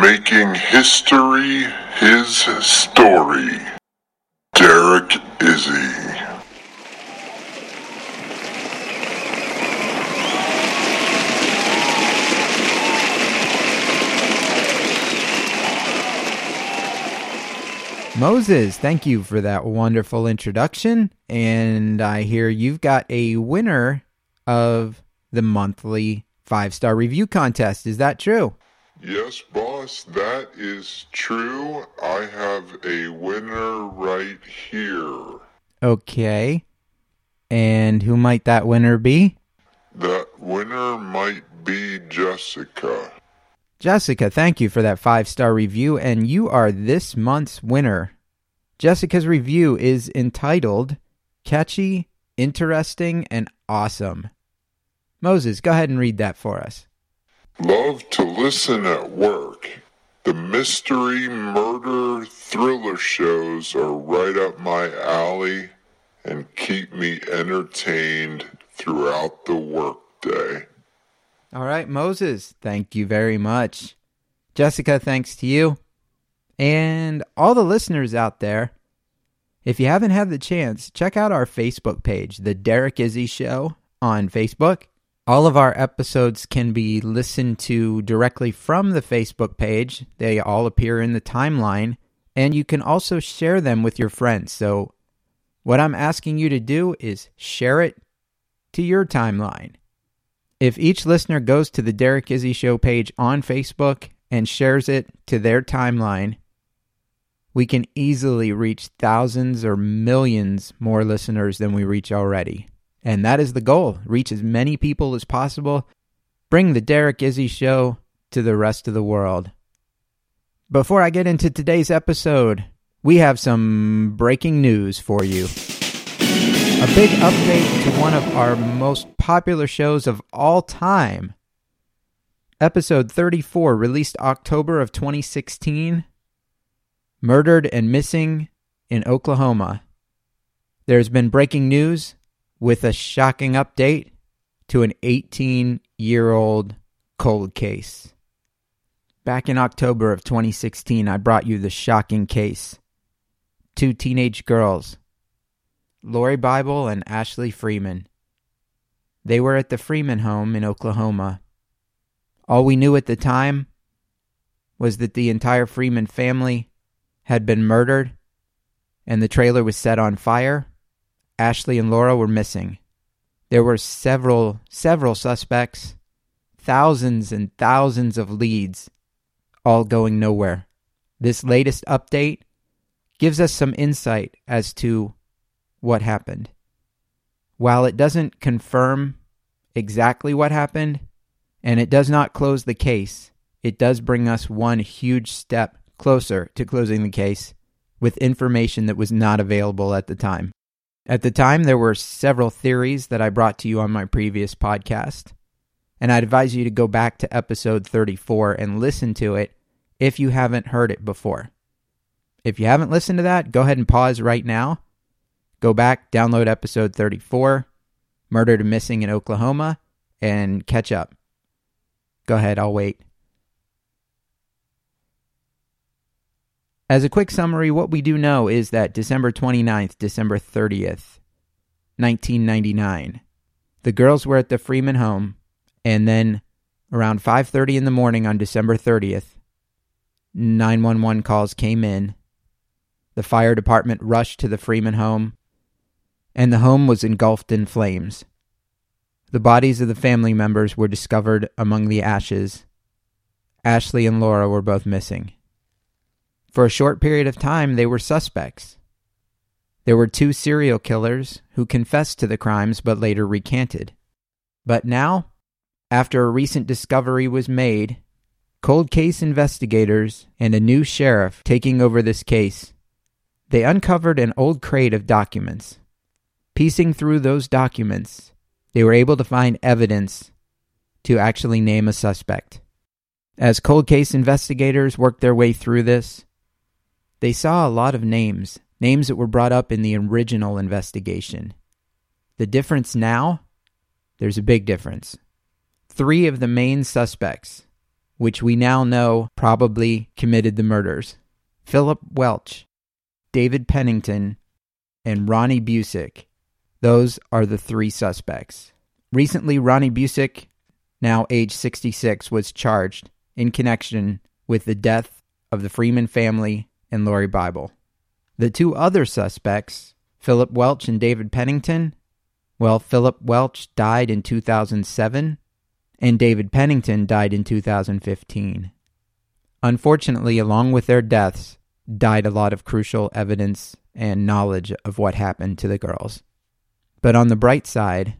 Making history his story, Derek Izzi. Moses, thank you for that wonderful introduction, and I hear you've got a winner of the monthly 5-star review contest. Is that true? Yes, boss, that is true. I have a winner right here. Okay. And who might that winner be? That winner might be Jessica. Jessica, thank you for that 5-star review, and you are this month's winner. Jessica's review is entitled, Catchy, Interesting, and Awesome. Moses, go ahead and read that for us. Love to listen at work. The mystery, murder, thriller shows are right up my alley and keep me entertained throughout the workday. All right, Moses, thank you very much. Jessica, thanks to you. And all the listeners out there, if you haven't had the chance, check out our Facebook page, The Derek Izzi Show on Facebook. All of our episodes can be listened to directly from the Facebook page. They all appear in the timeline, and you can also share them with your friends. So what I'm asking you to do is share it to your timeline. If each listener goes to the Derek Izzi Show page on Facebook and shares it to their timeline, we can easily reach thousands or millions more listeners than we reach already. And that is the goal. Reach as many people as possible. Bring the Derek Izzi Show to the rest of the world. Before I get into today's episode, we have some breaking news for you. A big update to one of our most popular shows of all time. Episode 34, released October of 2016. Murdered and Missing in Oklahoma. There's been breaking news with a shocking update to an 18-year-old cold case. Back in October of 2016, I brought you the shocking case. Two teenage girls, Lori Bible and Ashley Freeman. They were at the Freeman home in Oklahoma. All we knew at the time was that the entire Freeman family had been murdered and the trailer was set on fire. Ashley and Laura were missing. There were several suspects, thousands and thousands of leads, all going nowhere. This latest update gives us some insight as to what happened. While it doesn't confirm exactly what happened, and it does not close the case, it does bring us one huge step closer to closing the case with information that was not available at the time. At the time, there were several theories that I brought to you on my previous podcast, and I'd advise you to go back to episode 34 and listen to it if you haven't heard it before. If you haven't listened to that, go ahead and pause right now. Go back, download episode 34, Murdered and Missing in Oklahoma, and catch up. Go ahead, I'll wait. As a quick summary, what we do know is that December 29th, December 30th, 1999, the girls were at the Freeman home, and then around 5:30 in the morning on December 30th, 911 calls came in. The fire department rushed to the Freeman home, and the home was engulfed in flames. The bodies of the family members were discovered among the ashes. Ashley and Laura were both missing. For a short period of time, they were suspects. There were two serial killers who confessed to the crimes but later recanted. But now, after a recent discovery was made, cold case investigators, and a new sheriff taking over this case. They uncovered an old crate of documents. Piecing through those documents, they were able to find evidence to actually name a suspect. As cold case investigators worked their way through this, they saw a lot of names, names that were brought up in the original investigation. The difference now? There's a big difference. 3 of the main suspects, which we now know probably committed the murders, Philip Welch, David Pennington, and Ronnie Busick. Those are the 3 suspects. Recently, Ronnie Busick, now age 66, was charged in connection with the death of the Freeman family and Lori Bible. The 2 other suspects, Philip Welch and David Pennington, well, Philip Welch died in 2007, and David Pennington died in 2015. Unfortunately, along with their deaths, died a lot of crucial evidence and knowledge of what happened to the girls. But on the bright side,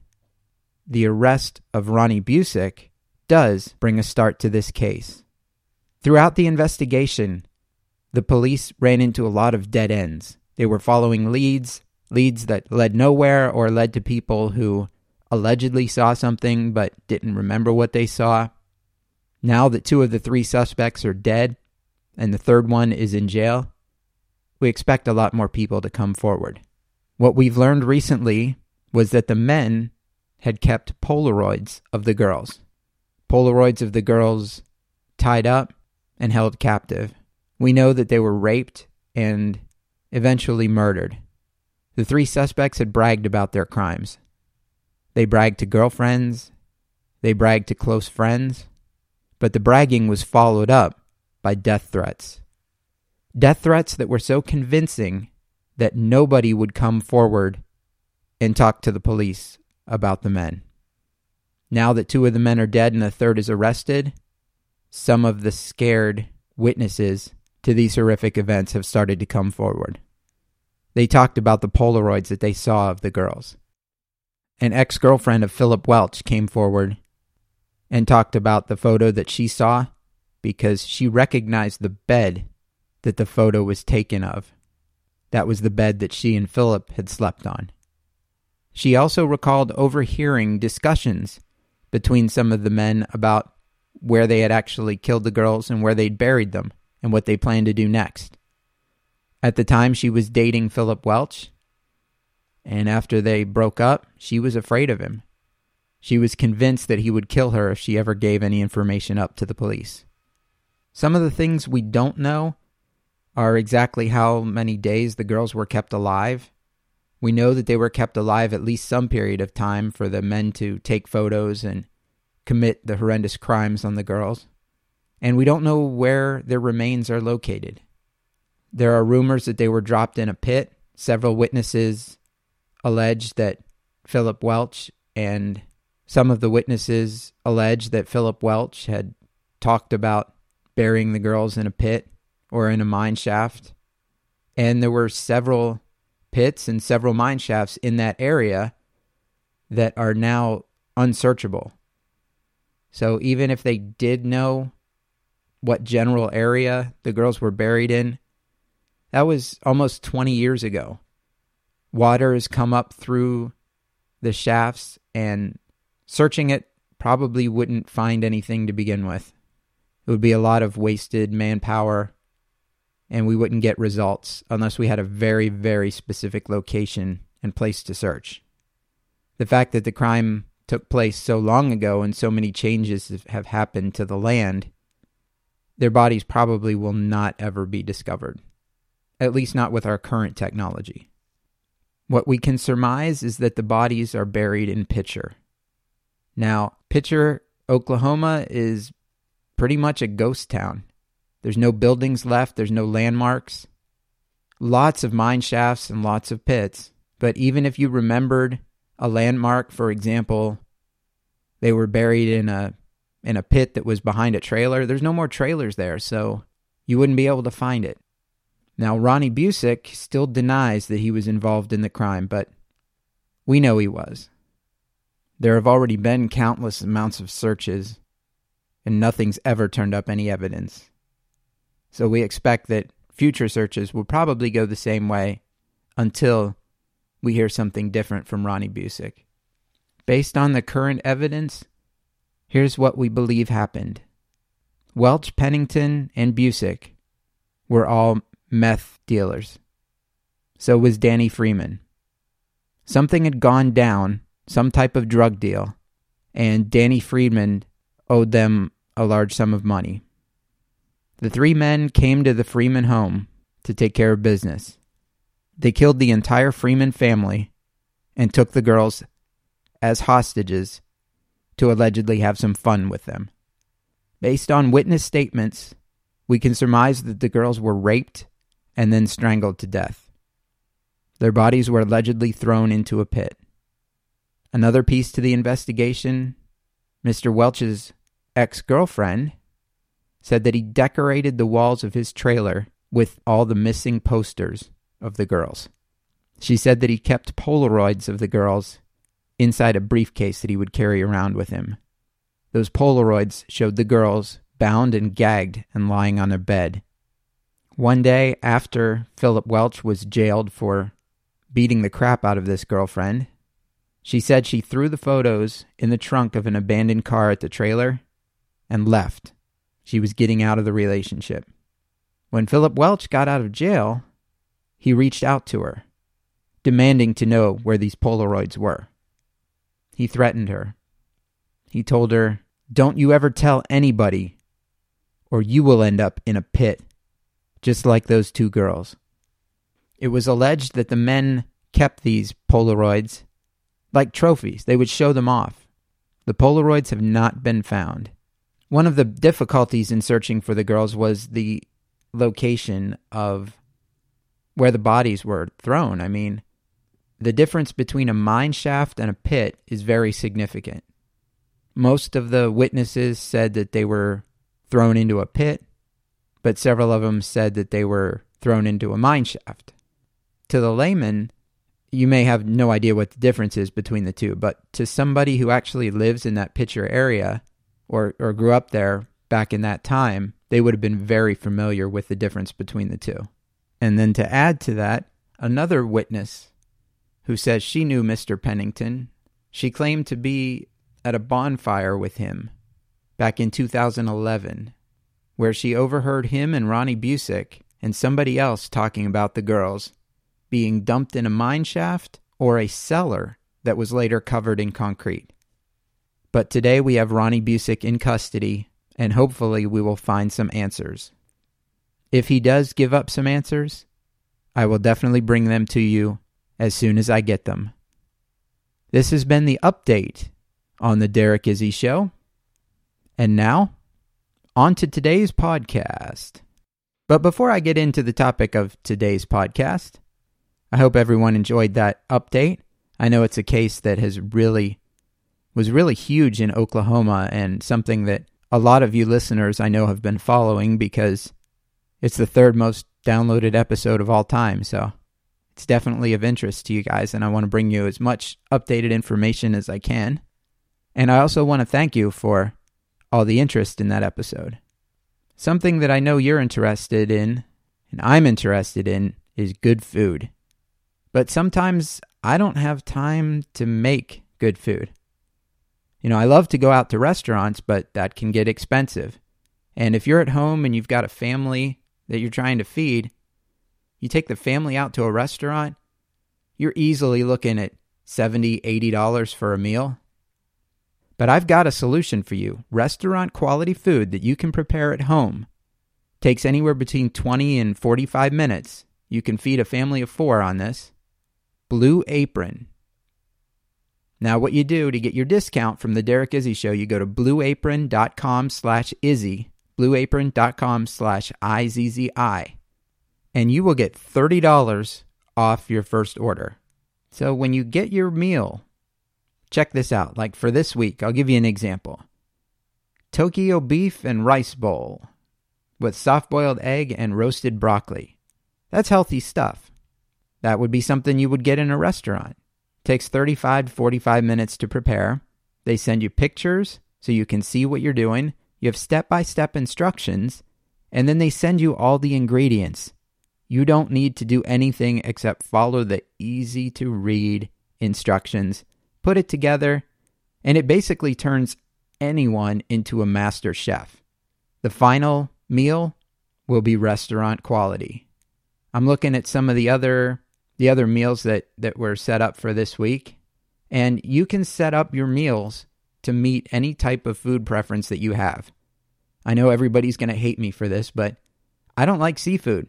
the arrest of Ronnie Busick does bring a start to this case. Throughout the investigation, the police ran into a lot of dead ends. They were following leads that led nowhere or led to people who allegedly saw something but didn't remember what they saw. Now that 2 of the 3 suspects are dead and the 3rd one is in jail, we expect a lot more people to come forward. What we've learned recently was that the men had kept Polaroids of the girls tied up and held captive. We know that they were raped and eventually murdered. The 3 suspects had bragged about their crimes. They bragged to girlfriends, they bragged to close friends, but the bragging was followed up by death threats. Death threats that were so convincing that nobody would come forward and talk to the police about the men. Now that 2 of the men are dead and the 3rd is arrested, some of the scared witnesses to these horrific events have started to come forward. They talked about the Polaroids that they saw of the girls. An ex-girlfriend of Philip Welch came forward and talked about the photo that she saw because she recognized the bed that the photo was taken of. That was the bed that she and Philip had slept on. She also recalled overhearing discussions between some of the men about where they had actually killed the girls and where they'd buried them and what they planned to do next. At the time, she was dating Philip Welch, and after they broke up, she was afraid of him. She was convinced that he would kill her if she ever gave any information up to the police. Some of the things we don't know are exactly how many days the girls were kept alive. We know that they were kept alive at least some period of time for the men to take photos and commit the horrendous crimes on the girls. And we don't know where their remains are located. There are rumors that they were dropped in a pit. Several witnesses alleged that Philip Welch and some of the witnesses alleged that Philip Welch had talked about burying the girls in a pit or in a mine shaft. And there were several pits and several mine shafts in that area that are now unsearchable. So even if they did know what general area the girls were buried in, that was almost 20 years ago. Water has come up through the shafts, and searching it probably wouldn't find anything to begin with. It would be a lot of wasted manpower, and we wouldn't get results unless we had a very, very specific location and place to search. The fact that the crime took place so long ago and so many changes have happened to the land, their bodies probably will not ever be discovered, at least not with our current technology. What we can surmise is that the bodies are buried in Pitcher. Now, Pitcher, Oklahoma is pretty much a ghost town. There's no buildings left. There's no landmarks. Lots of mine shafts and lots of pits. But even if you remembered a landmark, for example, they were buried in a pit that was behind a trailer, there's no more trailers there, so you wouldn't be able to find it. Now, Ronnie Busick still denies that he was involved in the crime, but we know he was. There have already been countless amounts of searches, and nothing's ever turned up any evidence. So we expect that future searches will probably go the same way until we hear something different from Ronnie Busick. Based on the current evidence, here's what we believe happened. Welch, Pennington, and Busick were all meth dealers. So was Danny Freeman. Something had gone down, some type of drug deal, and Danny Freeman owed them a large sum of money. The three men came to the Freeman home to take care of business. They killed the entire Freeman family and took the girls as hostages to allegedly have some fun with them. Based on witness statements, we can surmise that the girls were raped and then strangled to death. Their bodies were allegedly thrown into a pit. Another piece to the investigation, Mr. Welch's ex-girlfriend said that he decorated the walls of his trailer with all the missing posters of the girls. She said that he kept Polaroids of the girls inside a briefcase that he would carry around with him. Those Polaroids showed the girls bound and gagged and lying on a bed. One day after Philip Welch was jailed for beating the crap out of this girlfriend, she said she threw the photos in the trunk of an abandoned car at the trailer and left. She was getting out of the relationship. When Philip Welch got out of jail, he reached out to her, demanding to know where these Polaroids were. He threatened her. He told her, "Don't you ever tell anybody, or you will end up in a pit, just like those two girls." It was alleged that the men kept these Polaroids like trophies. They would show them off. The Polaroids have not been found. One of the difficulties in searching for the girls was the location of where the bodies were thrown. I mean, the difference between a mine shaft and a pit is very significant. Most of the witnesses said that they were thrown into a pit, but several of them said that they were thrown into a mine shaft. To the layman, you may have no idea what the difference is between the two, but to somebody who actually lives in that picture area or grew up there back in that time, they would have been very familiar with the difference between the two. And then to add to that, another witness who says she knew Mr. Pennington, she claimed to be at a bonfire with him back in 2011, where she overheard him and Ronnie Busick and somebody else talking about the girls being dumped in a mine shaft or a cellar that was later covered in concrete. But today we have Ronnie Busick in custody, and hopefully we will find some answers. If he does give up some answers, I will definitely bring them to you as soon as I get them. This has been the update on the Derek Izzi Show. And now, on to today's podcast. But before I get into the topic of today's podcast, I hope everyone enjoyed that update. I know it's a case that was really huge in Oklahoma, and something that a lot of you listeners I know have been following, because it's the third most downloaded episode of all time. So it's definitely of interest to you guys, and I want to bring you as much updated information as I can. And I also want to thank you for all the interest in that episode. Something that I know you're interested in, and I'm interested in, is good food. But sometimes I don't have time to make good food. You know, I love to go out to restaurants, but that can get expensive. And if you're at home and you've got a family that you're trying to feed, you take the family out to a restaurant, you're easily looking at $70, $80 for a meal. But I've got a solution for you. Restaurant quality food that you can prepare at home takes anywhere between 20 and 45 minutes. You can feed a family of four on this. Blue Apron. Now what you do to get your discount from the Derek Izzi Show, you go to blueapron.com/Izzy, blueapron.com/IZZI, and you will get $30 off your first order. So when you get your meal, check this out. Like for this week, I'll give you an example. Tokyo beef and rice bowl with soft-boiled egg and roasted broccoli. That's healthy stuff. That would be something you would get in a restaurant. Takes 35 to 45 minutes to prepare. They send you pictures so you can see what you're doing. You have step-by-step instructions, and then they send you all the ingredients. You don't need to do anything except follow the easy-to-read instructions, put it together, and it basically turns anyone into a master chef. The final meal will be restaurant quality. I'm looking at some of the other meals that were set up for this week, and you can set up your meals to meet any type of food preference that you have. I know everybody's going to hate me for this, but I don't like seafood.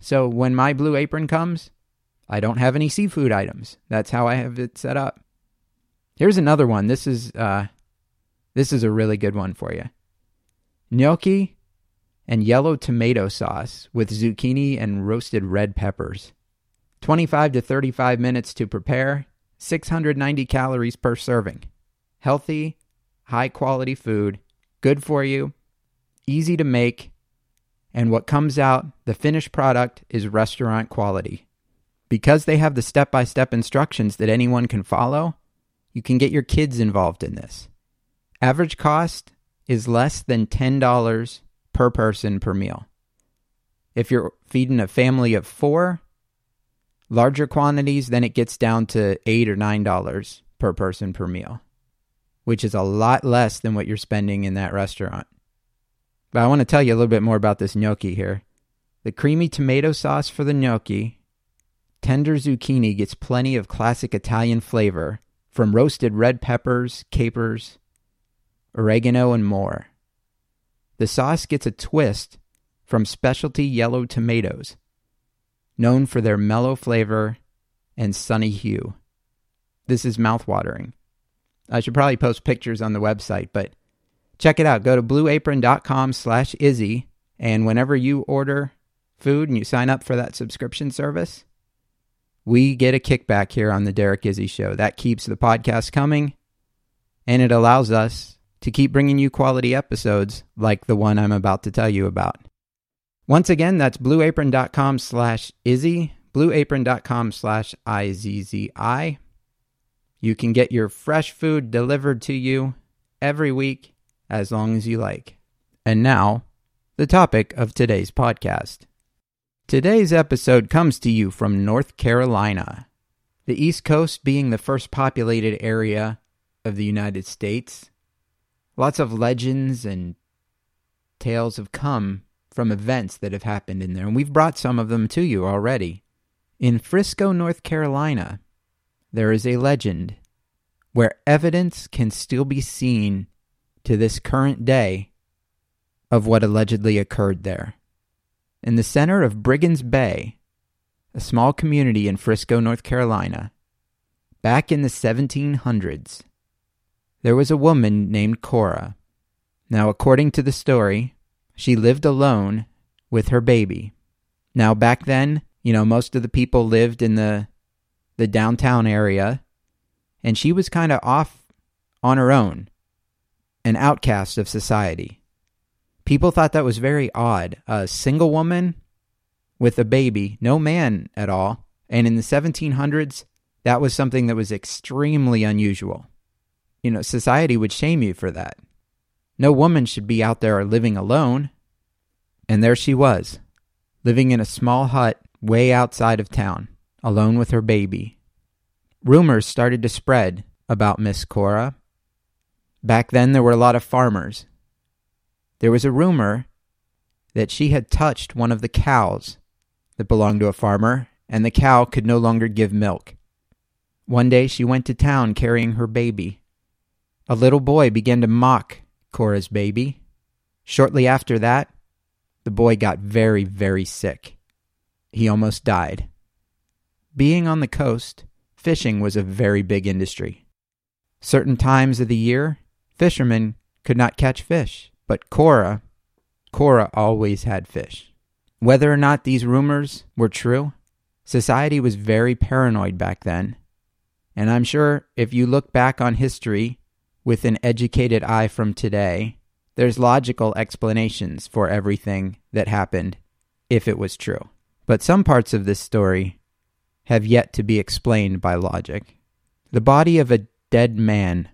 So when my Blue Apron comes, I don't have any seafood items. That's how I have it set up. Here's another one. This is a really good one for you. Gnocchi and yellow tomato sauce with zucchini and roasted red peppers. 25 to 35 minutes to prepare. 690 calories per serving. Healthy, high-quality food, good for you, easy to make, and what comes out, the finished product, is restaurant quality. Because they have the step-by-step instructions that anyone can follow, you can get your kids involved in this. Average cost is less than $10 per person per meal. If you're feeding a family of four, larger quantities, then it gets down to $8 or $9 per person per meal, which is a lot less than what you're spending in that restaurant. But I want to tell you a little bit more about this gnocchi here. The creamy tomato sauce for the gnocchi, tender zucchini gets plenty of classic Italian flavor from roasted red peppers, capers, oregano, and more. The sauce gets a twist from specialty yellow tomatoes, known for their mellow flavor and sunny hue. This is mouthwatering. I should probably post pictures on the website, but check it out. Go to blueapron.com/Izzy, and whenever you order food and you sign up for that subscription service, we get a kickback here on the Derek Izzy Show. That keeps the podcast coming, and it allows us to keep bringing you quality episodes like the one I'm about to tell you about. Once again, that's blueapron.com/Izzy, blueapron.com/IZZI. You can get your fresh food delivered to you every week as long as you like. And now, the topic of today's podcast. Today's episode comes to you from North Carolina, the East Coast being the first populated area of the United States. Lots of legends and tales have come from events that have happened in there, and we've brought some of them to you already. In Frisco, North Carolina, there is a legend where evidence can still be seen to this current day of what allegedly occurred there. In the center of Brigands Bay, a small community in Frisco, North Carolina, back in the 1700s, there was a woman named Cora. Now, according to the story, she lived alone with her baby. Now, back then, most of the people lived in the downtown area, and she was kind of off on her own, an outcast of society. People thought that was very odd. A single woman with a baby, no man at all, and in the 1700s, that was something that was extremely unusual. Society would shame you for that. No woman should be out there living alone, and there she was, living in a small hut way outside of town, alone with her baby. Rumors started to spread about Miss Cora. Back then, there were a lot of farmers. There was a rumor that she had touched one of the cows that belonged to a farmer, and the cow could no longer give milk. One day, she went to town carrying her baby. A little boy began to mock Cora's baby. Shortly after that, the boy got very, very sick. He almost died. Being on the coast, fishing was a very big industry. Certain times of the year, fishermen could not catch fish, but Cora always had fish. Whether or not these rumors were true, society was very paranoid back then, and I'm sure if you look back on history with an educated eye from today, there's logical explanations for everything that happened if it was true. But some parts of this story have yet to be explained by logic. The body of a dead man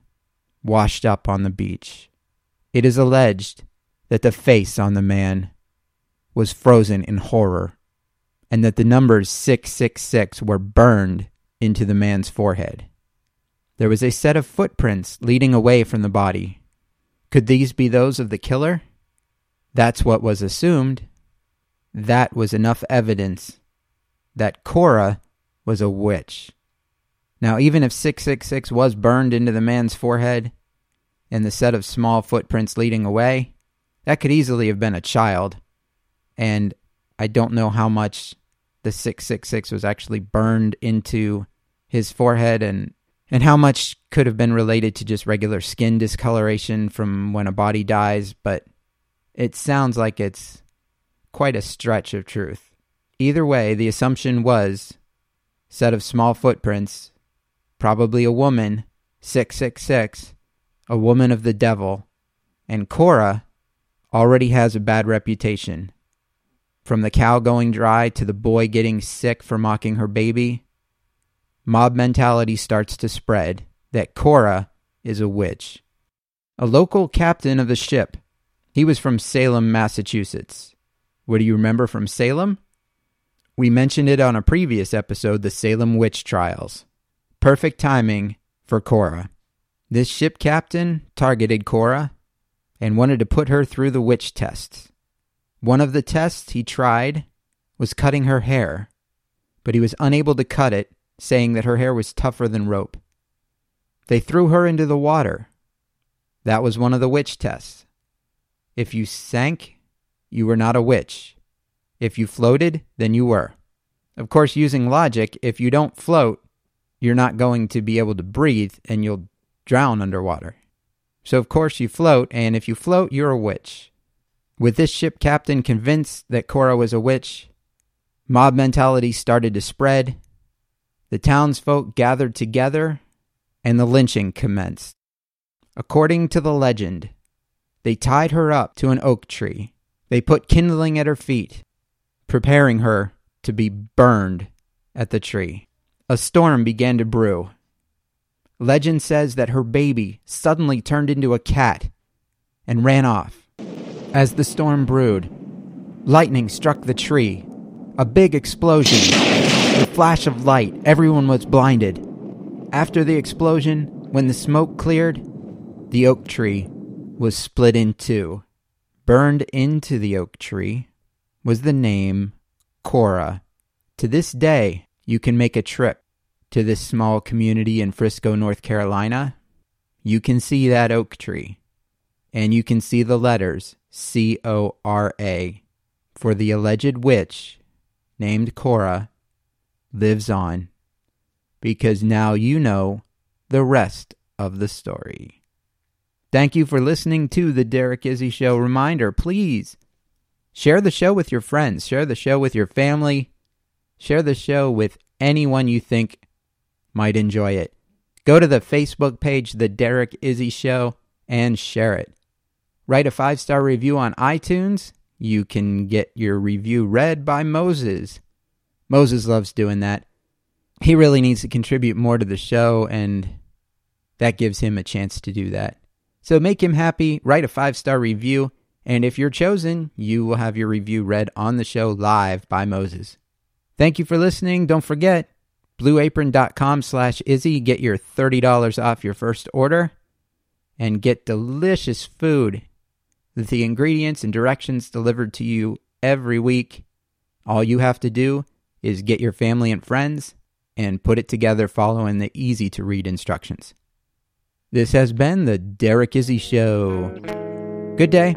washed up on the beach. It is alleged that the face on the man was frozen in horror, and that the numbers 666 were burned into the man's forehead. There was a set of footprints leading away from the body. Could these be those of the killer? That's what was assumed. That was enough evidence that Cora was a witch. Now, even if 666 was burned into the man's forehead and the set of small footprints leading away, that could easily have been a child. And I don't know how much the 666 was actually burned into his forehead and how much could have been related to just regular skin discoloration from when a body dies, but it sounds like it's quite a stretch of truth. Either way, the assumption was set of small footprints, probably a woman, 666, a woman of the devil, and Cora already has a bad reputation. From the cow going dry to the boy getting sick for mocking her baby, mob mentality starts to spread that Cora is a witch. A local captain of the ship, he was from Salem, Massachusetts. What do you remember from Salem? We mentioned it on a previous episode, the Salem Witch Trials. Perfect timing for Cora. This ship captain targeted Cora and wanted to put her through the witch tests. One of the tests he tried was cutting her hair, but he was unable to cut it, saying that her hair was tougher than rope. They threw her into the water. That was one of the witch tests. If you sank, you were not a witch. If you floated, then you were. Of course, using logic, if you don't float, you're not going to be able to breathe and you'll drown underwater. So of course you float, and if you float, you're a witch. With this ship captain convinced that Cora was a witch, mob mentality started to spread. The townsfolk gathered together, and the lynching commenced. According to the legend, they tied her up to an oak tree. They put kindling at her feet, preparing her to be burned at the tree. A storm began to brew. Legend says that her baby suddenly turned into a cat and ran off. As the storm brewed, lightning struck the tree. A big explosion. The flash of light. Everyone was blinded. After the explosion, when the smoke cleared, the oak tree was split in two. Burned into the oak tree was the name Cora. To this day, you can make a trip to this small community in Frisco, North Carolina. You can see that oak tree, and you can see the letters C-O-R-A, for the alleged witch named Cora lives on, because now you know the rest of the story. Thank you for listening to The Derek Izzi Show. Reminder, please share the show with your friends, share the show with your family, share the show with anyone you think might enjoy it. Go to the Facebook page, The Derek Izzi Show, and share it. Write a 5-star review on iTunes. You can get your review read by Moses. Moses loves doing that. He really needs to contribute more to the show, and that gives him a chance to do that. So make him happy, write a 5-star review, and if you're chosen, you will have your review read on the show live by Moses. Thank you for listening. Don't forget, blueapron.com/Izzy. Get your $30 off your first order and get delicious food with the ingredients and directions delivered to you every week. All you have to do is get your family and friends and put it together following the easy-to-read instructions. This has been The Derek Izzi Show. Good day.